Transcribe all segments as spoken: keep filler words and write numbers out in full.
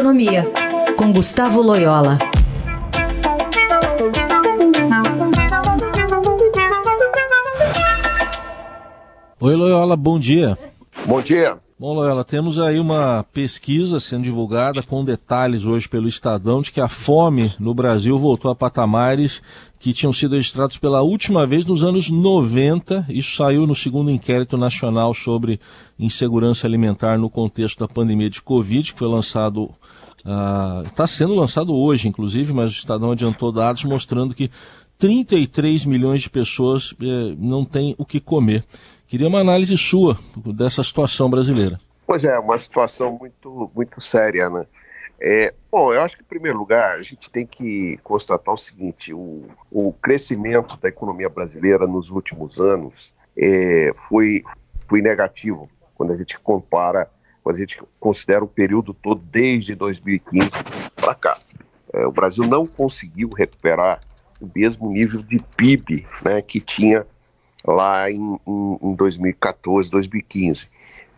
Economia, com Gustavo Loyola. Oi, Loyola, bom dia. Bom dia. Bom, Loyola, temos aí uma pesquisa sendo divulgada com detalhes hoje pelo Estadão de que a fome no Brasil voltou a patamares que tinham sido registrados pela última vez nos anos noventa. Isso saiu no segundo inquérito nacional sobre insegurança alimentar no contexto da pandemia de Covid, que foi lançado, está uh, sendo lançado hoje, inclusive, mas o Estadão adiantou dados mostrando que trinta e três milhões de pessoas eh, não têm o que comer. Queria uma análise sua dessa situação brasileira. Pois é, uma situação muito, muito séria, né? É, bom, eu acho que, em primeiro lugar, a gente tem que constatar o seguinte: o, o crescimento da economia brasileira nos últimos anos é, foi, foi negativo, quando a gente compara, quando a gente considera o período todo desde dois mil e quinze para cá. É, o Brasil não conseguiu recuperar o mesmo nível de P I B, né, que tinha lá em, em, em dois mil e quatorze, dois mil e quinze,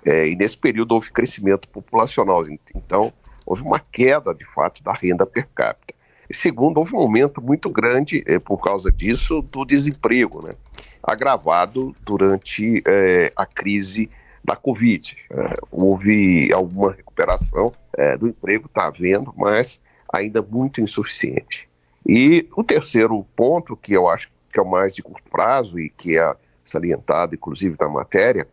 é, e nesse período houve crescimento populacional, então houve uma queda de fato da renda per capita. E segundo, houve um aumento muito grande, é, por causa disso, do desemprego, né, agravado durante é, a crise da Covid. É, houve alguma recuperação é, do emprego, está havendo, mas ainda muito insuficiente. E o terceiro ponto, que eu acho que é o mais de curto prazo e que é salientado, inclusive, na matéria,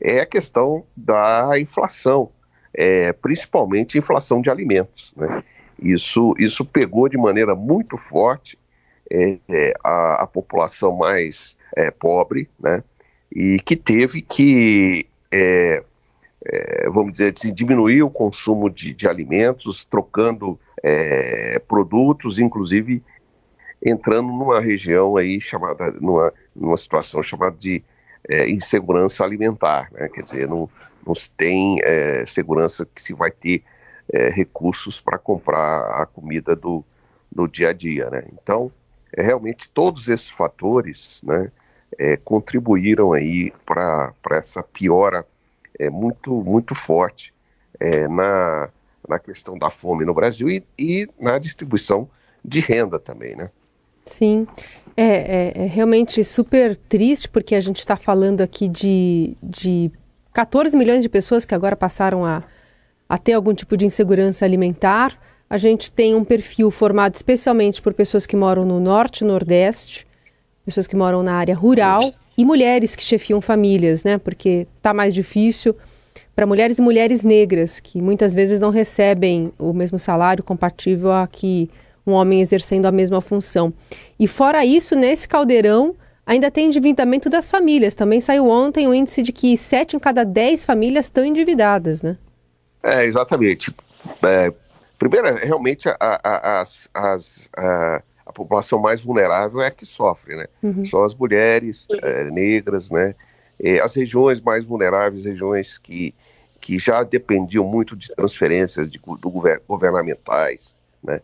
é a questão da inflação, é, principalmente inflação de alimentos, né? Isso, isso pegou de maneira muito forte é, é, a, a população mais é, pobre, né? E que teve que, é, é, vamos dizer assim, diminuir o consumo de, de alimentos, trocando é, produtos, inclusive entrando numa região aí chamada, numa, numa situação chamada de é, insegurança alimentar, né? Quer dizer, não, não se tem é, segurança que se vai ter é, recursos para comprar a comida do, do dia a dia, né? Então, é, realmente todos esses fatores, né, é, contribuíram aí para essa piora é, muito, muito forte é, na, na questão da fome no Brasil e, e na distribuição de renda também, né? Sim, é, é, é realmente super triste, porque a gente está falando aqui de, de catorze milhões de pessoas que agora passaram a, a ter algum tipo de insegurança alimentar. A gente tem um perfil formado especialmente por pessoas que moram no norte e nordeste, pessoas que moram na área rural e mulheres que chefiam famílias, né? Porque está mais difícil para mulheres e mulheres negras, que muitas vezes não recebem o mesmo salário compatível a que um homem exercendo a mesma função. E fora isso, nesse caldeirão, ainda tem endividamento das famílias. Também saiu ontem o índice de que sete em cada dez famílias estão endividadas, né? É, exatamente. É, primeiro, realmente, a, a, a, a, a, a população mais vulnerável é a que sofre, né? Uhum. São as mulheres é, negras, né? É, as regiões mais vulneráveis, regiões que, que já dependiam muito de transferências de, do gover, governamentais, né?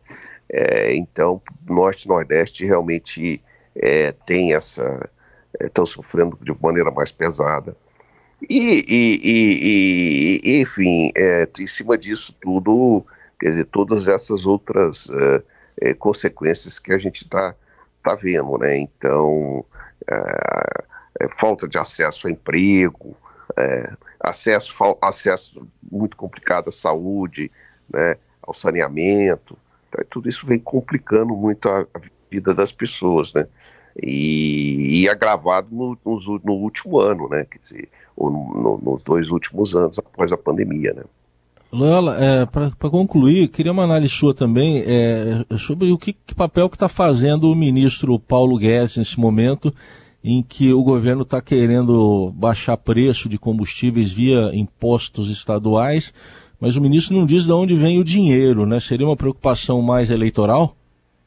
É, então, Norte e Nordeste realmente é, tem essa, estão é, sofrendo de maneira mais pesada. E, e, e, e enfim, é, em cima disso tudo, quer dizer, todas essas outras é, é, consequências que a gente está tá vendo, né? Então, é, é, falta de acesso a emprego, é, acesso, acesso muito complicado à saúde, né, ao saneamento. Tudo isso vem complicando muito a vida das pessoas, né? E, e agravado no, no, no último ano, né? Quer dizer, ou no, nos dois últimos anos após a pandemia, né? Loyola, é, para concluir, queria uma análise sua também é, sobre o que, que papel que está fazendo o ministro Paulo Guedes nesse momento em que o governo está querendo baixar preço de combustíveis via impostos estaduais. Mas o ministro não diz de onde vem o dinheiro, né? Seria uma preocupação mais eleitoral?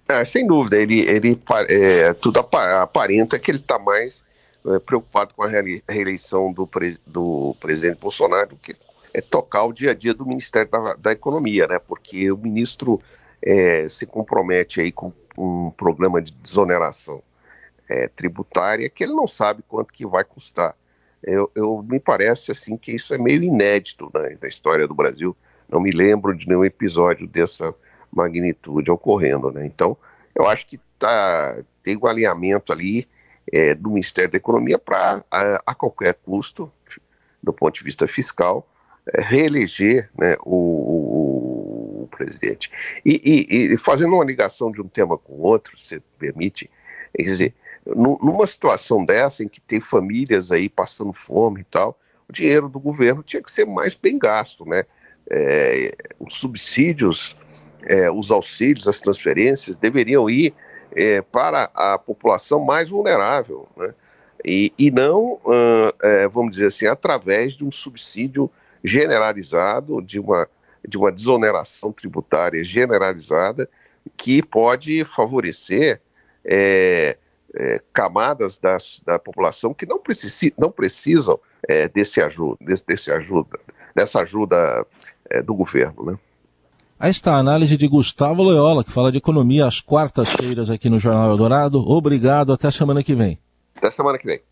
É, sem dúvida, ele, ele é, tudo aparenta que ele está mais é, preocupado com a reeleição do, pre, do presidente Bolsonaro do que é tocar o dia a dia do Ministério da, da Economia, né? Porque o ministro é, se compromete aí com um programa de desoneração é, tributária que ele não sabe quanto que vai custar. Eu, eu, me parece assim, que isso é meio inédito, né, na história do Brasil, Não me lembro de nenhum episódio dessa magnitude ocorrendo, né? Então, eu acho que tá, tem um alinhamento ali é, do Ministério da Economia para, a, a qualquer custo, do ponto de vista fiscal, é, reeleger, né, o, o, o presidente. E, e, e fazendo uma ligação de um tema com o outro, se permite, quer dizer, numa situação dessa em que tem famílias aí passando fome e tal, o dinheiro do governo tinha que ser mais bem gasto, né? É, os subsídios, é, os auxílios, as transferências deveriam ir é, para a população mais vulnerável, né? E, e não, uh, é, vamos dizer assim, através de um subsídio generalizado, de uma, de uma desoneração tributária generalizada que pode favorecer é, é, camadas da, da população que não, precis, não precisam é, desse ajuda, desse, desse ajuda, dessa ajuda é, do governo, né? Aí está a análise de Gustavo Loyola, que fala de economia às quartas-feiras aqui no Jornal Eldorado. Obrigado, até a semana que vem. Até semana que vem.